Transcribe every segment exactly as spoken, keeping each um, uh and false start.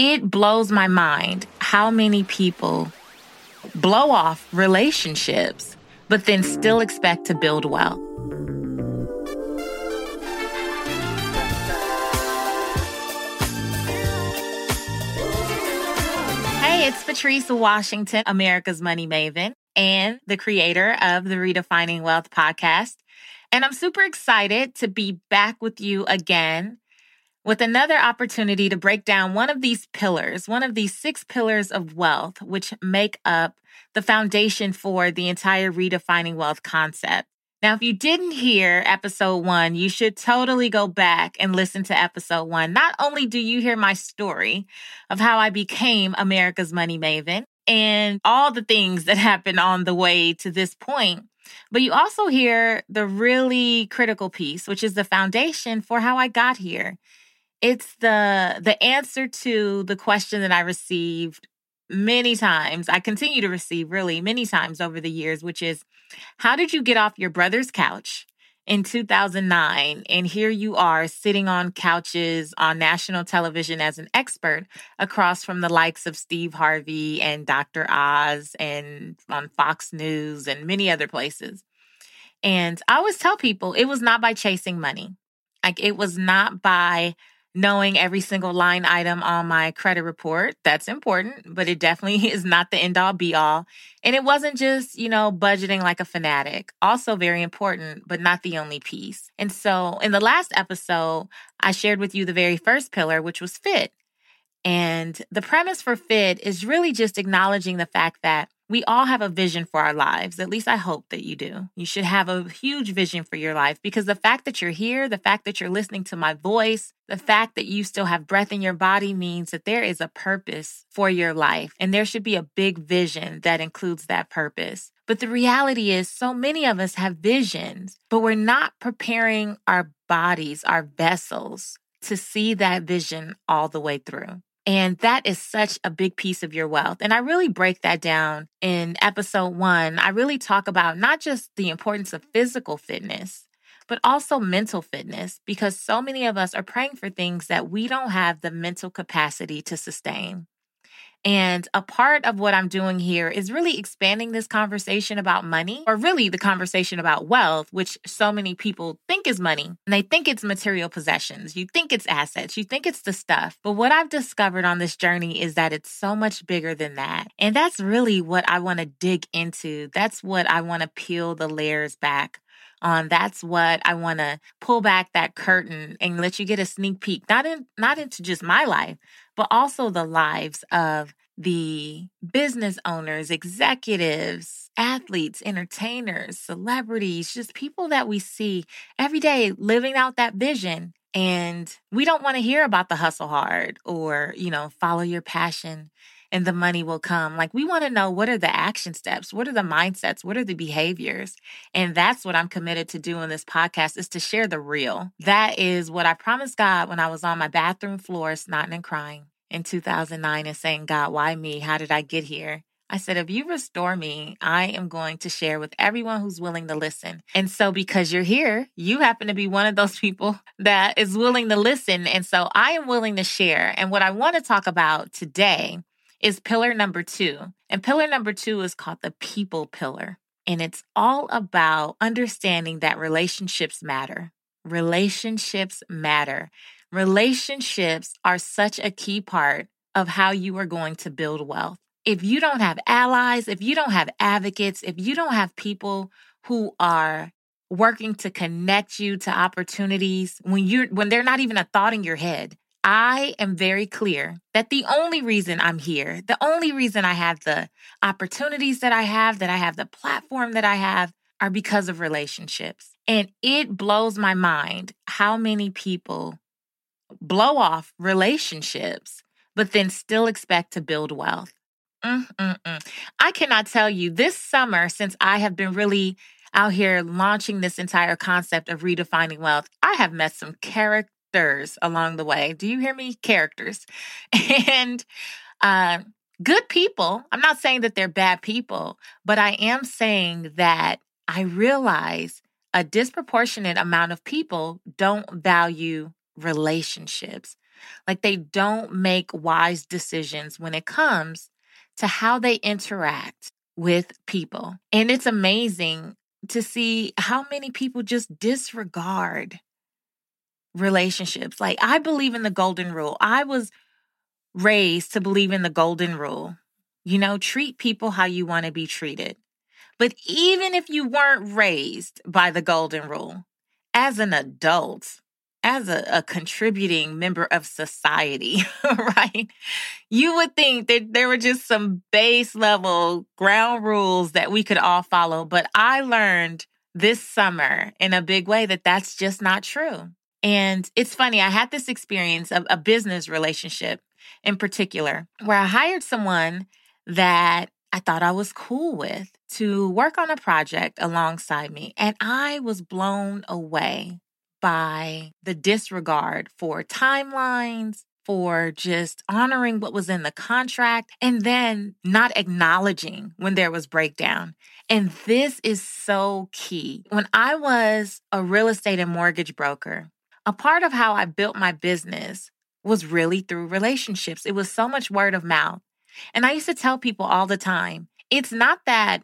It blows my mind how many people blow off relationships, but then still expect to build wealth. Hey, it's Patrice Washington, America's Money Maven, and the creator of the Redefining Wealth podcast. And I'm super excited to be back with you again with another opportunity to break down one of these pillars, one of these six pillars of wealth, which make up the foundation for the entire Redefining Wealth concept. Now, if you didn't hear episode one, you should totally go back and listen to episode one. Not only do you hear my story of how I became America's Money Maven and all the things that happened on the way to this point, but you also hear the really critical piece, which is the foundation for how I got here. It's the the answer to the question that I received many times, I continue to receive really many times over the years, which is, how did you get off your brother's couch in two thousand nine? And here you are sitting on couches on national television as an expert across from the likes of Steve Harvey and Doctor Oz and on Fox News and many other places. And I always tell people it was not by chasing money. Like, it was not by knowing every single line item on my credit report. That's important, but it definitely is not the end-all, be-all. And it wasn't just, you know, budgeting like a fanatic. Also very important, but not the only piece. And so in the last episode, I shared with you the very first pillar, which was fit. And the premise for fit is really just acknowledging the fact that we all have a vision for our lives. At least I hope that you do. You should have a huge vision for your life, because the fact that you're here, the fact that you're listening to my voice, the fact that you still have breath in your body means that there is a purpose for your life. And there should be a big vision that includes that purpose. But the reality is, so many of us have visions, but we're not preparing our bodies, our vessels, to see that vision all the way through. And that is such a big piece of your wealth. And I really break that down in episode one. I really talk about not just the importance of physical fitness, but also mental fitness, because so many of us are praying for things that we don't have the mental capacity to sustain. And a part of what I'm doing here is really expanding this conversation about money, or really the conversation about wealth, which so many people think is money. And they think it's material possessions. You think it's assets. You think it's the stuff. But what I've discovered on this journey is that it's so much bigger than that. And that's really what I want to dig into. That's what I want to peel the layers back on. That's what I want to pull back that curtain and let you get a sneak peek, not in, not into just my life, but also the lives of the business owners, executives, athletes, entertainers, celebrities, just people that we see every day living out that vision. And we don't want to hear about the hustle hard or, you know, follow your passion and the money will come. Like, we want to know, what are the action steps? What are the mindsets? What are the behaviors? And that's what I'm committed to do in this podcast, is to share the real. That is what I promised God when I was on my bathroom floor, snotting and crying in two thousand nine and saying, God, why me? How did I get here? I said, if you restore me, I am going to share with everyone who's willing to listen. And so because you're here, you happen to be one of those people that is willing to listen. And so I am willing to share. And what I want to talk about today is pillar number two. And pillar number two is called the people pillar. And it's all about understanding that relationships matter. Relationships matter. Relationships are such a key part of how you are going to build wealth. If you don't have allies, if you don't have advocates, if you don't have people who are working to connect you to opportunities when you're when they're not even a thought in your head, I am very clear that the only reason I'm here, the only reason I have the opportunities that I have, that I have the platform that I have, are because of relationships. And it blows my mind how many people blow off relationships, but then still expect to build wealth. Mm-mm-mm. I cannot tell you, this summer, since I have been really out here launching this entire concept of redefining wealth, I have met some characters along the way. Do you hear me? Characters. And uh, good people. I'm not saying that they're bad people, but I am saying that I realize a disproportionate amount of people don't value relationships. Like they don't make wise decisions when it comes to how they interact with people. And it's amazing to see how many people just disregard relationships. Like I believe in the golden rule. I was raised to believe in the golden rule. You know, treat people how you want to be treated. But even if you weren't raised by the golden rule, as an adult, as a, a contributing member of society, right? You would think that there were just some base level ground rules that we could all follow. But I learned this summer in a big way that that's just not true. And it's funny, I had this experience of a business relationship in particular, where I hired someone that I thought I was cool with to work on a project alongside me. And I was blown away by the disregard for timelines, for just honoring what was in the contract, and then not acknowledging when there was breakdown. And this is so key. When I was a real estate and mortgage broker, a part of how I built my business was really through relationships. It was so much word of mouth. And I used to tell people all the time, it's not that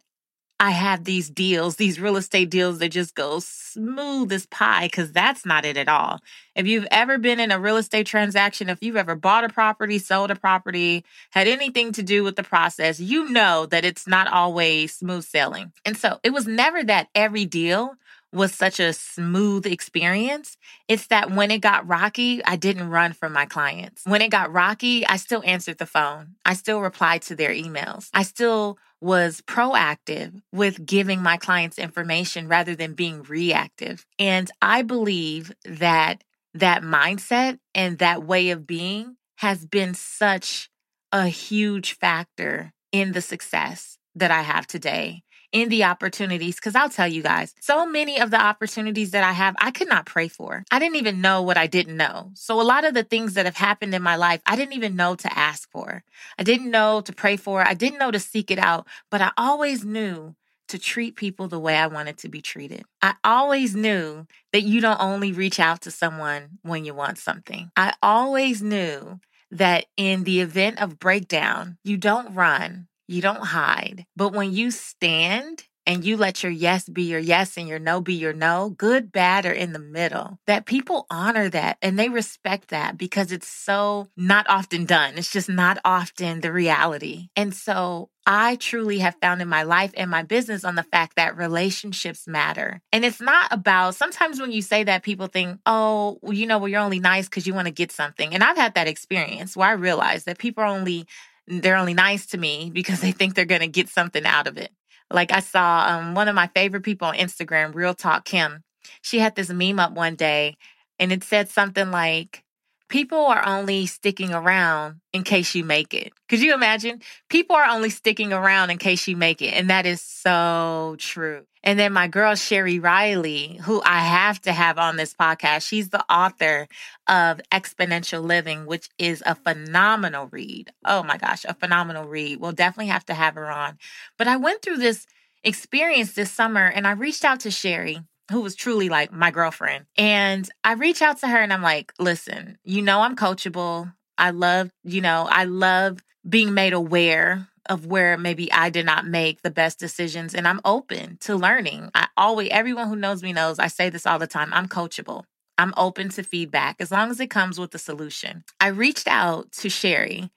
I have these deals, these real estate deals that just go smooth as pie, because that's not it at all. If you've ever been in a real estate transaction, if you've ever bought a property, sold a property, had anything to do with the process, you know that it's not always smooth sailing. And so it was never that every deal was such a smooth experience. It's that when it got rocky, I didn't run from my clients. When it got rocky, I still answered the phone. I still replied to their emails. I still was proactive with giving my clients information rather than being reactive. And I believe that that mindset and that way of being has been such a huge factor in the success that I have today, in the opportunities, because I'll tell you guys, so many of the opportunities that I have, I could not pray for. I didn't even know what I didn't know. So a lot of the things that have happened in my life, I didn't even know to ask for. I didn't know to pray for. I didn't know to seek it out, but I always knew to treat people the way I wanted to be treated. I always knew that you don't only reach out to someone when you want something. I always knew that in the event of breakdown, you don't run. You don't hide. But when you stand and you let your yes be your yes and your no be your no, good, bad, or in the middle, that people honor that and they respect that because it's so not often done. It's just not often the reality. And so I truly have found in my life and my business on the fact that relationships matter. And it's not about, sometimes when you say that, people think, oh, well, you know, well, you're only nice because you want to get something. And I've had that experience where I realized that people are only They're only nice to me because they think they're going to get something out of it. Like I saw um, one of my favorite people on Instagram, Real Talk Kim. She had this meme up one day and it said something like, people are only sticking around in case you make it. Could you imagine? People are only sticking around in case you make it. And that is so true. And then my girl, Sherry Riley, who I have to have on this podcast, she's the author of Exponential Living, which is a phenomenal read. Oh my gosh, a phenomenal read. We'll definitely have to have her on. But I went through this experience this summer and I reached out to Sherry, who was truly like my girlfriend. And I reach out to her and I'm like, listen, you know, I'm coachable. I love, you know, I love being made aware of where maybe I did not make the best decisions. And I'm open to learning. I always, everyone who knows me knows, I say this all the time, I'm coachable. I'm open to feedback as long as it comes with a solution. I reached out to Sherry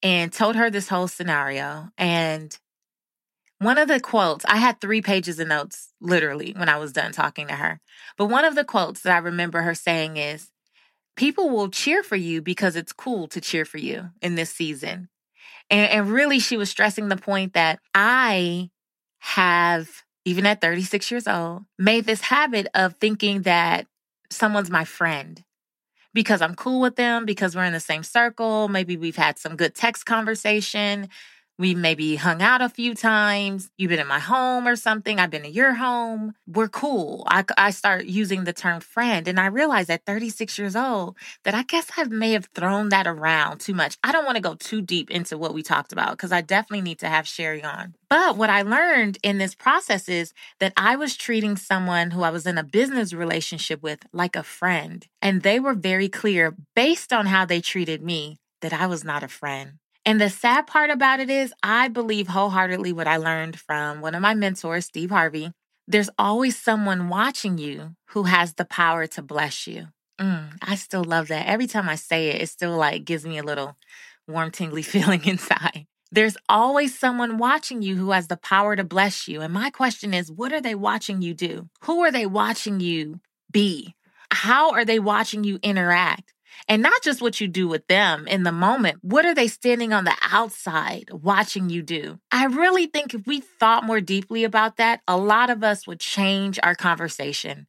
and told her this whole scenario. And one of the quotes, I had three pages of notes, literally, when I was done talking to her. But one of the quotes that I remember her saying is, people will cheer for you because it's cool to cheer for you in this season. And, and really, she was stressing the point that I have, even at thirty-six years old, made this habit of thinking that someone's my friend because I'm cool with them, because we're in the same circle. Maybe we've had some good text conversation. We maybe hung out a few times. You've been in my home or something. I've been in your home. We're cool. I, I start using the term friend. And I realized at thirty-six years old that I guess I may have thrown that around too much. I don't want to go too deep into what we talked about because I definitely need to have Sherry on. But what I learned in this process is that I was treating someone who I was in a business relationship with like a friend. And they were very clear based on how they treated me that I was not a friend. And the sad part about it is I believe wholeheartedly what I learned from one of my mentors, Steve Harvey. There's always someone watching you who has the power to bless you. Mm, I still love that. Every time I say it, it still like gives me a little warm, tingly feeling inside. There's always someone watching you who has the power to bless you. And my question is, what are they watching you do? Who are they watching you be? How are they watching you interact? And not just what you do with them in the moment. What are they standing on the outside watching you do? I really think if we thought more deeply about that, a lot of us would change our conversation.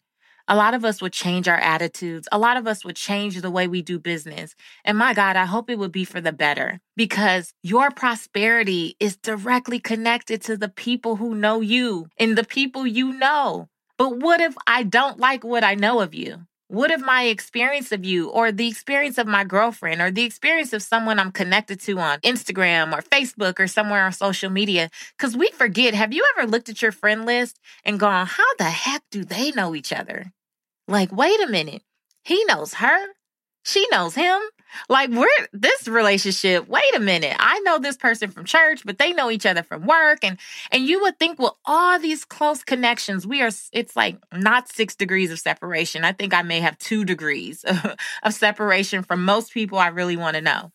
A lot of us would change our attitudes. A lot of us would change the way we do business. And my God, I hope it would be for the better because your prosperity is directly connected to the people who know you and the people you know. But what if I don't like what I know of you? What if my experience of you or the experience of my girlfriend or the experience of someone I'm connected to on Instagram or Facebook or somewhere on social media? Because we forget, have you ever looked at your friend list and gone, how the heck do they know each other? Like, wait a minute, he knows her, she knows him. Like, we're this relationship, wait a minute, I know this person from church, but they know each other from work. And and you would think, well, all these close connections, we are, it's like not six degrees of separation. I think I may have two degrees of, of separation from most people I really want to know.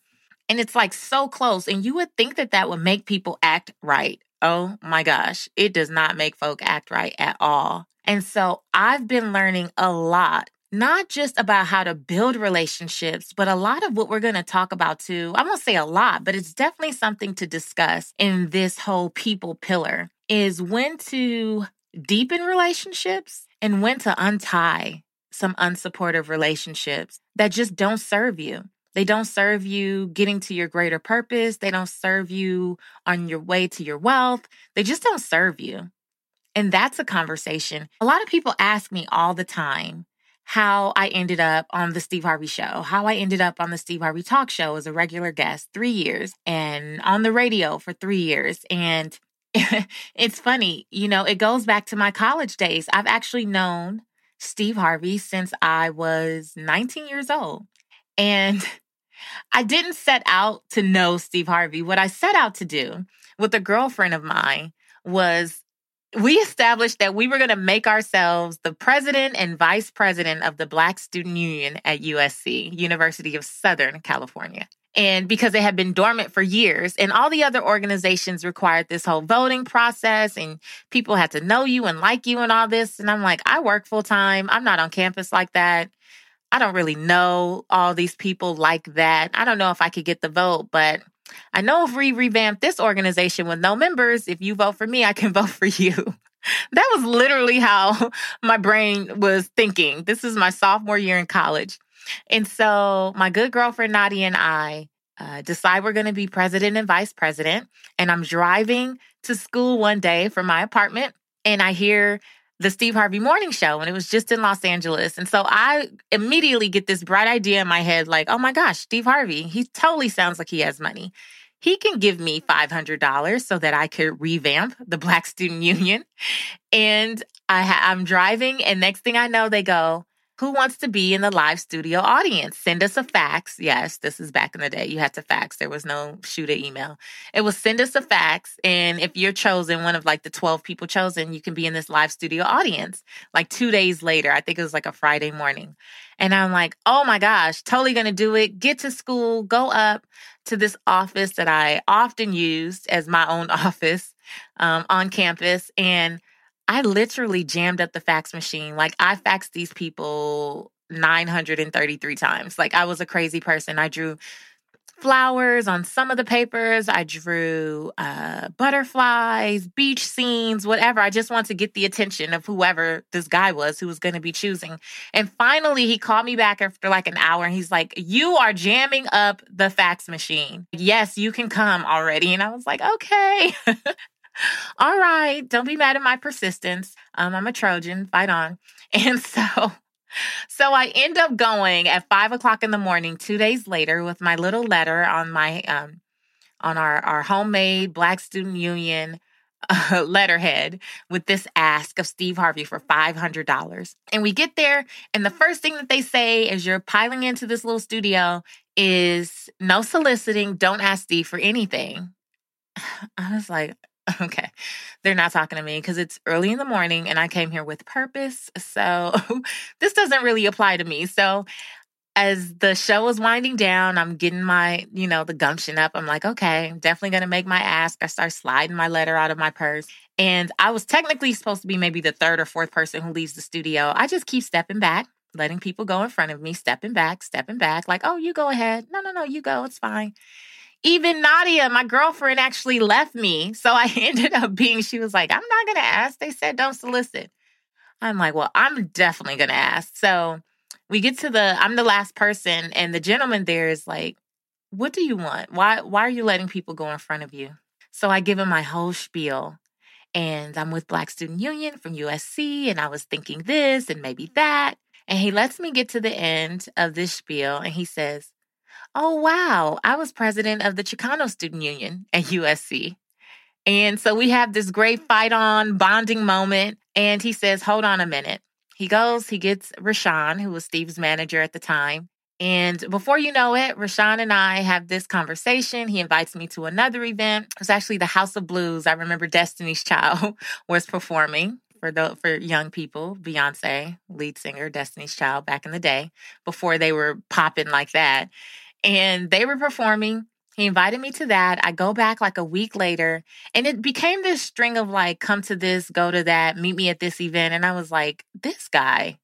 And it's like so close. And you would think that that would make people act right. Oh my gosh, it does not make folk act right at all. And so I've been learning a lot. Not just about how to build relationships, but a lot of what we're going to talk about too, I won't say a lot, but it's definitely something to discuss in this whole people pillar is when to deepen relationships and when to untie some unsupportive relationships that just don't serve you. They don't serve you getting to your greater purpose. They don't serve you on your way to your wealth. They just don't serve you. And that's a conversation. A lot of people ask me all the time, how I ended up on the Steve Harvey show, how I ended up on the Steve Harvey talk show as a regular guest three years and on the radio for three years. And it's funny, you know, it goes back to my college days. I've actually known Steve Harvey since I was nineteen years old. And I didn't set out to know Steve Harvey. What I set out to do with a girlfriend of mine was we established that we were going to make ourselves the president and vice president of the Black Student Union at U S C, University of Southern California. And because it had been dormant for years and all the other organizations required this whole voting process and people had to know you and like you and all this. And I'm like, I work full time. I'm not on campus like that. I don't really know all these people like that. I don't know if I could get the vote, but I know if we revamp this organization with no members, if you vote for me, I can vote for you. That was literally how my brain was thinking. This is my sophomore year in college. And so my good girlfriend, Nadia, and I uh, decide we're going to be president and vice president. And I'm driving to school one day from my apartment, and I hear the Steve Harvey Morning Show, and it was just in Los Angeles. And so I immediately get this bright idea in my head, like, oh my gosh, Steve Harvey, he totally sounds like he has money. He can give me five hundred dollars so that I could revamp the Black Student Union. And I ha- I'm driving, and next thing I know, they go, who wants to be in the live studio audience? Send us a fax. Yes, this is back in the day. You had to fax. There was no shoot an email. It was send us a fax. And if you're chosen, one of like the twelve people chosen, you can be in this live studio audience. Like two days later, I think it was like a Friday morning. And I'm like, oh my gosh, totally going to do it. Get to school, go up to this office that I often used as my own office um, on campus. And I literally jammed up the fax machine. Like I faxed these people nine hundred thirty-three times. Like I was a crazy person. I drew flowers on some of the papers. I drew uh, butterflies, beach scenes, whatever. I just want to get the attention of whoever this guy was who was going to be choosing. And finally, he called me back after like an hour and he's like, you are jamming up the fax machine. Yes, you can come already. And I was like, okay. All right. Don't be mad at my persistence. Um, I'm a Trojan. Fight on. And so... So I end up going at five o'clock in the morning, two days later, with my little letter on my um, on our, our homemade Black Student Union uh, letterhead with this ask of Steve Harvey for five hundred dollars. And we get there, and the first thing that they say as you're piling into this little studio is, no soliciting, don't ask Steve for anything. I was like... Okay, they're not talking to me because it's early in the morning and I came here with purpose. So this doesn't really apply to me. So as the show is winding down, I'm getting my, you know, the gumption up. I'm like, okay, I'm definitely going to make my ask. I start sliding my letter out of my purse. And I was technically supposed to be maybe the third or fourth person who leaves the studio. I just keep stepping back, letting people go in front of me, stepping back, stepping back, like, oh, you go ahead. No, no, no, you go. It's fine. Even Nadia, my girlfriend, actually left me. So I ended up being, she was like, I'm not going to ask. They said, don't solicit. I'm like, well, I'm definitely going to ask. So we get to the, I'm the last person. And the gentleman there is like, what do you want? Why, why are you letting people go in front of you? So I give him my whole spiel. And I'm with Black Student Union from U S C. And I was thinking this and maybe that. And he lets me get to the end of this spiel. And he says, oh, wow, I was president of the Chicano Student Union at U S C. And so we have this great fight on bonding moment. And he says, hold on a minute. He goes, he gets Rashawn, who was Steve's manager at the time. And before you know it, Rashawn and I have this conversation. He invites me to another event. It was actually the House of Blues. I remember Destiny's Child was performing. For the, for young people, Beyoncé, lead singer, Destiny's Child, back in the day, before they were popping like that. And they were performing. He invited me to that. I go back like a week later, and it became this string of like, come to this, go to that, meet me at this event. And I was like, this guy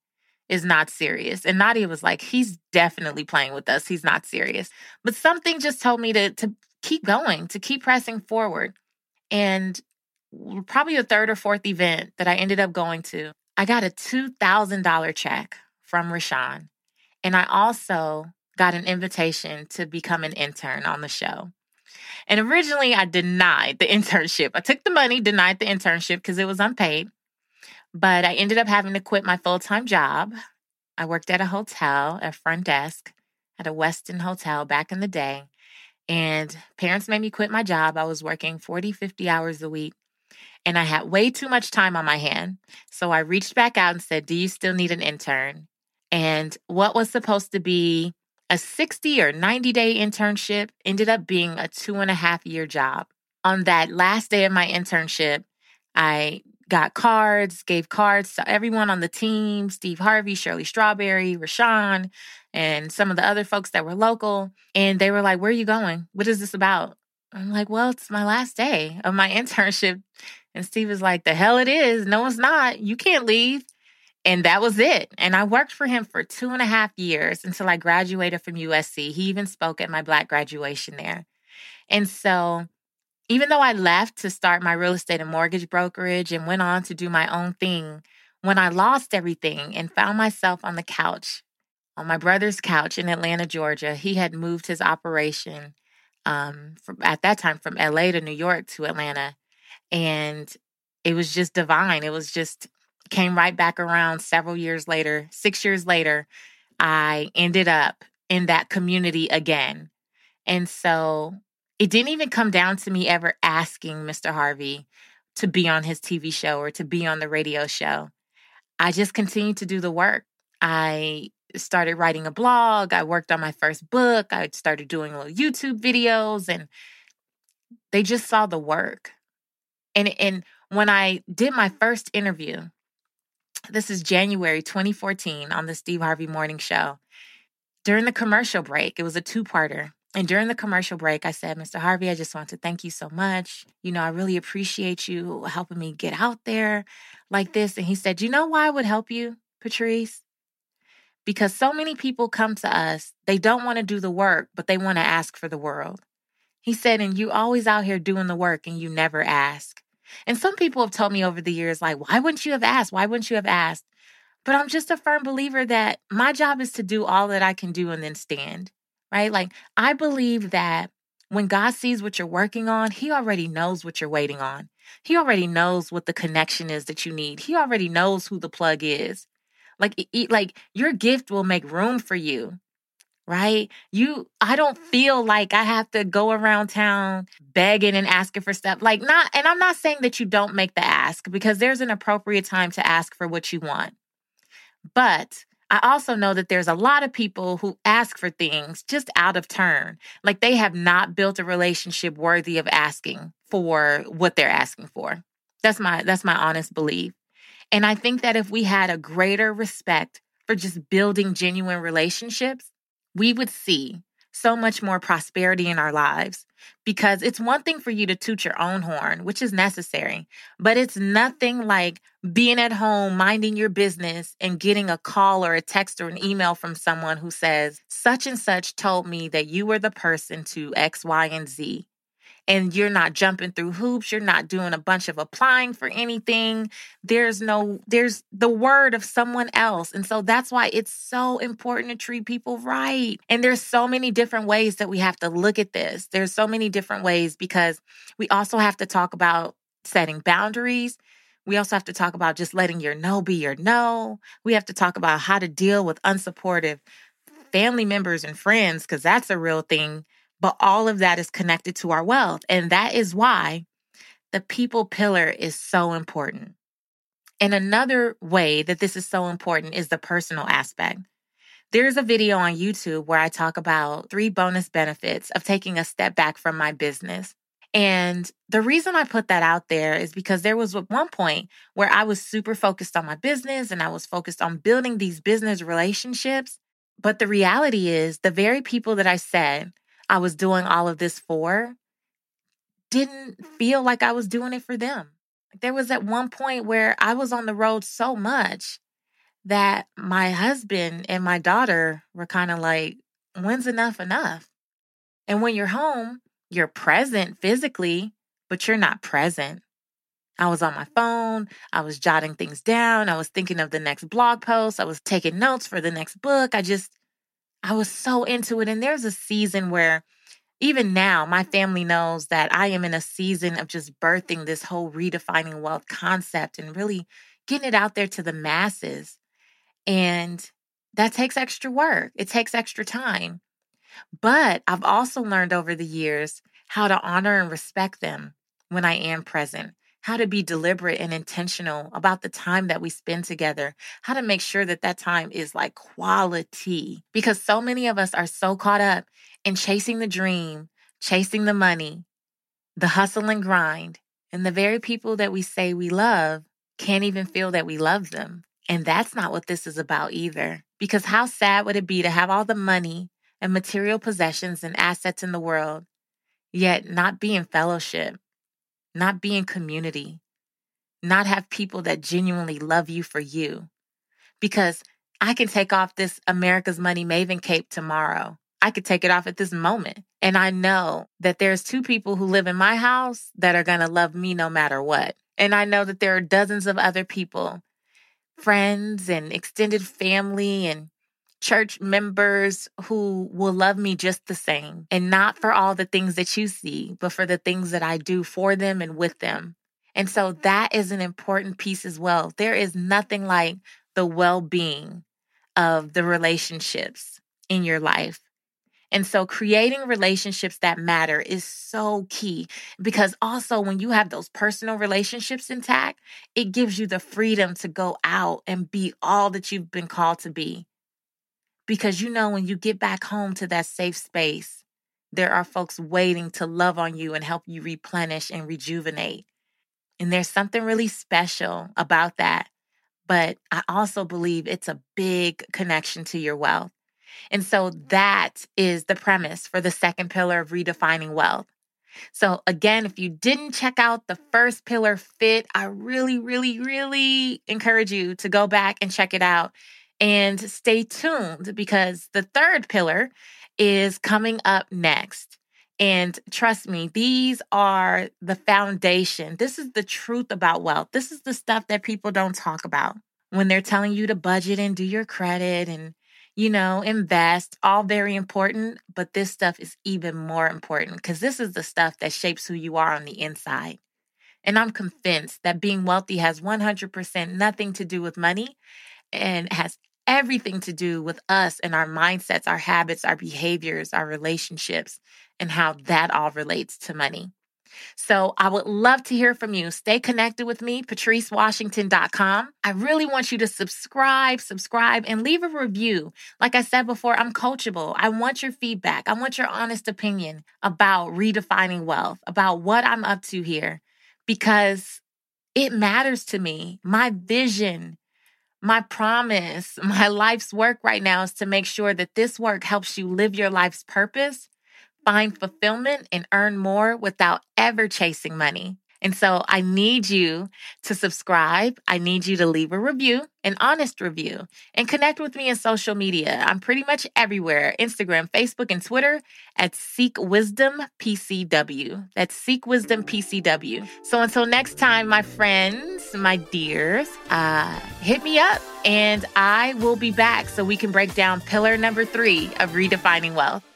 is not serious. And Nadia was like, he's definitely playing with us. He's not serious. But something just told me to to keep going, to keep pressing forward. And probably the third or fourth event that I ended up going to, I got a two thousand dollars check from Rashawn. And I also got an invitation to become an intern on the show. And originally I denied the internship. I took the money, denied the internship because it was unpaid. But I ended up having to quit my full-time job. I worked at a hotel, a front desk at a Westin Hotel back in the day. And parents made me quit my job. I was working forty, fifty hours a week. And I had way too much time on my hand. So I reached back out and said, do you still need an intern? And what was supposed to be a sixty or ninety day internship ended up being a two and a half year job. On that last day of my internship, I got cards, gave cards to everyone on the team, Steve Harvey, Shirley Strawberry, Rashawn, and some of the other folks that were local. And they were like, where are you going? What is this about? I'm like, well, it's my last day of my internship. And Steve is like, the hell it is. No, it's not. You can't leave. And that was it. And I worked for him for two and a half years until I graduated from U S C. He even spoke at my Black graduation there. And so even though I left to start my real estate and mortgage brokerage and went on to do my own thing, when I lost everything and found myself on the couch, on my brother's couch in Atlanta, Georgia, he had moved his operation Um, from, at that time from L A to New York to Atlanta. And it was just divine. It was just came right back around several years later. Six years later, I ended up in that community again. And so it didn't even come down to me ever asking Mister Harvey to be on his T V show or to be on the radio show. I just continued to do the work. I started writing a blog. I worked on my first book. I started doing little YouTube videos, and they just saw the work. And and when I did my first interview, this is January twenty fourteen on the Steve Harvey Morning Show. During the commercial break, it was a two-parter. And during the commercial break, I said, Mister Harvey, I just want to thank you so much. You know, I really appreciate you helping me get out there like this. And he said, you know why I would help you, Patrice? Because so many people come to us, they don't want to do the work, but they want to ask for the world. He said, and you always out here doing the work and you never ask. And some people have told me over the years, like, why wouldn't you have asked? Why wouldn't you have asked? But I'm just a firm believer that my job is to do all that I can do and then stand, right? Like, I believe that when God sees what you're working on, he already knows what you're waiting on. He already knows what the connection is that you need. He already knows who the plug is. Like, like your gift will make room for you. Right? You, I don't feel like I have to go around town begging and asking for stuff. Like, not, and I'm not saying that you don't make the ask, because there's an appropriate time to ask for what you want. But I also know that there's a lot of people who ask for things just out of turn. Like, they have not built a relationship worthy of asking for what they're asking for. That's my, that's my honest belief. And I think that if we had a greater respect for just building genuine relationships, we would see so much more prosperity in our lives, because it's one thing for you to toot your own horn, which is necessary, but it's nothing like being at home, minding your business, and getting a call or a text or an email from someone who says, such and such told me that you were the person to X, Y, and Z. And you're not jumping through hoops. You're not doing a bunch of applying for anything. There's no, there's the word of someone else. And so that's why it's so important to treat people right. And there's so many different ways that we have to look at this. There's so many different ways, because we also have to talk about setting boundaries. We also have to talk about just letting your no be your no. We have to talk about how to deal with unsupportive family members and friends, because that's a real thing. But all of that is connected to our wealth. And that is why the people pillar is so important. And another way that this is so important is the personal aspect. There's a video on YouTube where I talk about three bonus benefits of taking a step back from my business. And the reason I put that out there is because there was one point where I was super focused on my business and I was focused on building these business relationships. But the reality is, the very people that I said I was doing all of this for didn't feel like I was doing it for them. There was at one point where I was on the road so much that my husband and my daughter were kind of like, when's enough enough? And when you're home, you're present physically, but you're not present. I was on my phone. I was jotting things down. I was thinking of the next blog post. I was taking notes for the next book. I just I was so into it. And there's a season where even now my family knows that I am in a season of just birthing this whole redefining wealth concept and really getting it out there to the masses. And that takes extra work. It takes extra time. But I've also learned over the years how to honor and respect them when I am present, how to be deliberate and intentional about the time that we spend together, how to make sure that that time is like quality. Because so many of us are so caught up in chasing the dream, chasing the money, the hustle and grind, and the very people that we say we love can't even feel that we love them. And that's not what this is about either. Because how sad would it be to have all the money and material possessions and assets in the world, yet not be in fellowship, not be in community, not have people that genuinely love you for you? Because I can take off this America's Money Maven cape tomorrow. I could take it off at this moment. And I know that there's two people who live in my house that are going to love me no matter what. And I know that there are dozens of other people, friends and extended family and church members, who will love me just the same, and not for all the things that you see, but for the things that I do for them and with them. And so that is an important piece as well. There is nothing like the well-being of the relationships in your life. And so creating relationships that matter is so key, because also when you have those personal relationships intact, it gives you the freedom to go out and be all that you've been called to be. Because you know, when you get back home to that safe space, there are folks waiting to love on you and help you replenish and rejuvenate. And there's something really special about that. But I also believe it's a big connection to your wealth. And so that is the premise for the second pillar of redefining wealth. So again, if you didn't check out the first pillar, fit, I really, really, really encourage you to go back and check it out. And stay tuned because the third pillar is coming up next. And trust me, these are the foundation. This is the truth about wealth. This is the stuff that people don't talk about when they're telling you to budget and do your credit and, you know, invest, all very important. But this stuff is even more important because this is the stuff that shapes who you are on the inside. And I'm convinced that being wealthy has one hundred percent nothing to do with money and has everything to do with us and our mindsets, our habits, our behaviors, our relationships, and how that all relates to money. So I would love to hear from you. Stay connected with me, patrice washington dot com. I really want you to subscribe, subscribe, and leave a review. Like I said before, I'm coachable. I want your feedback. I want your honest opinion about redefining wealth, about what I'm up to here, because it matters to me. My vision, my promise, my life's work right now is to make sure that this work helps you live your life's purpose, find fulfillment, and earn more without ever chasing money. And so I need you to subscribe. I need you to leave a review, an honest review, and connect with me on social media. I'm pretty much everywhere, Instagram, Facebook, and Twitter at Seek Wisdom P C W. That's Seek Wisdom P C W. So until next time, my friends, my dears, uh, hit me up and I will be back so we can break down pillar number three of redefining wealth.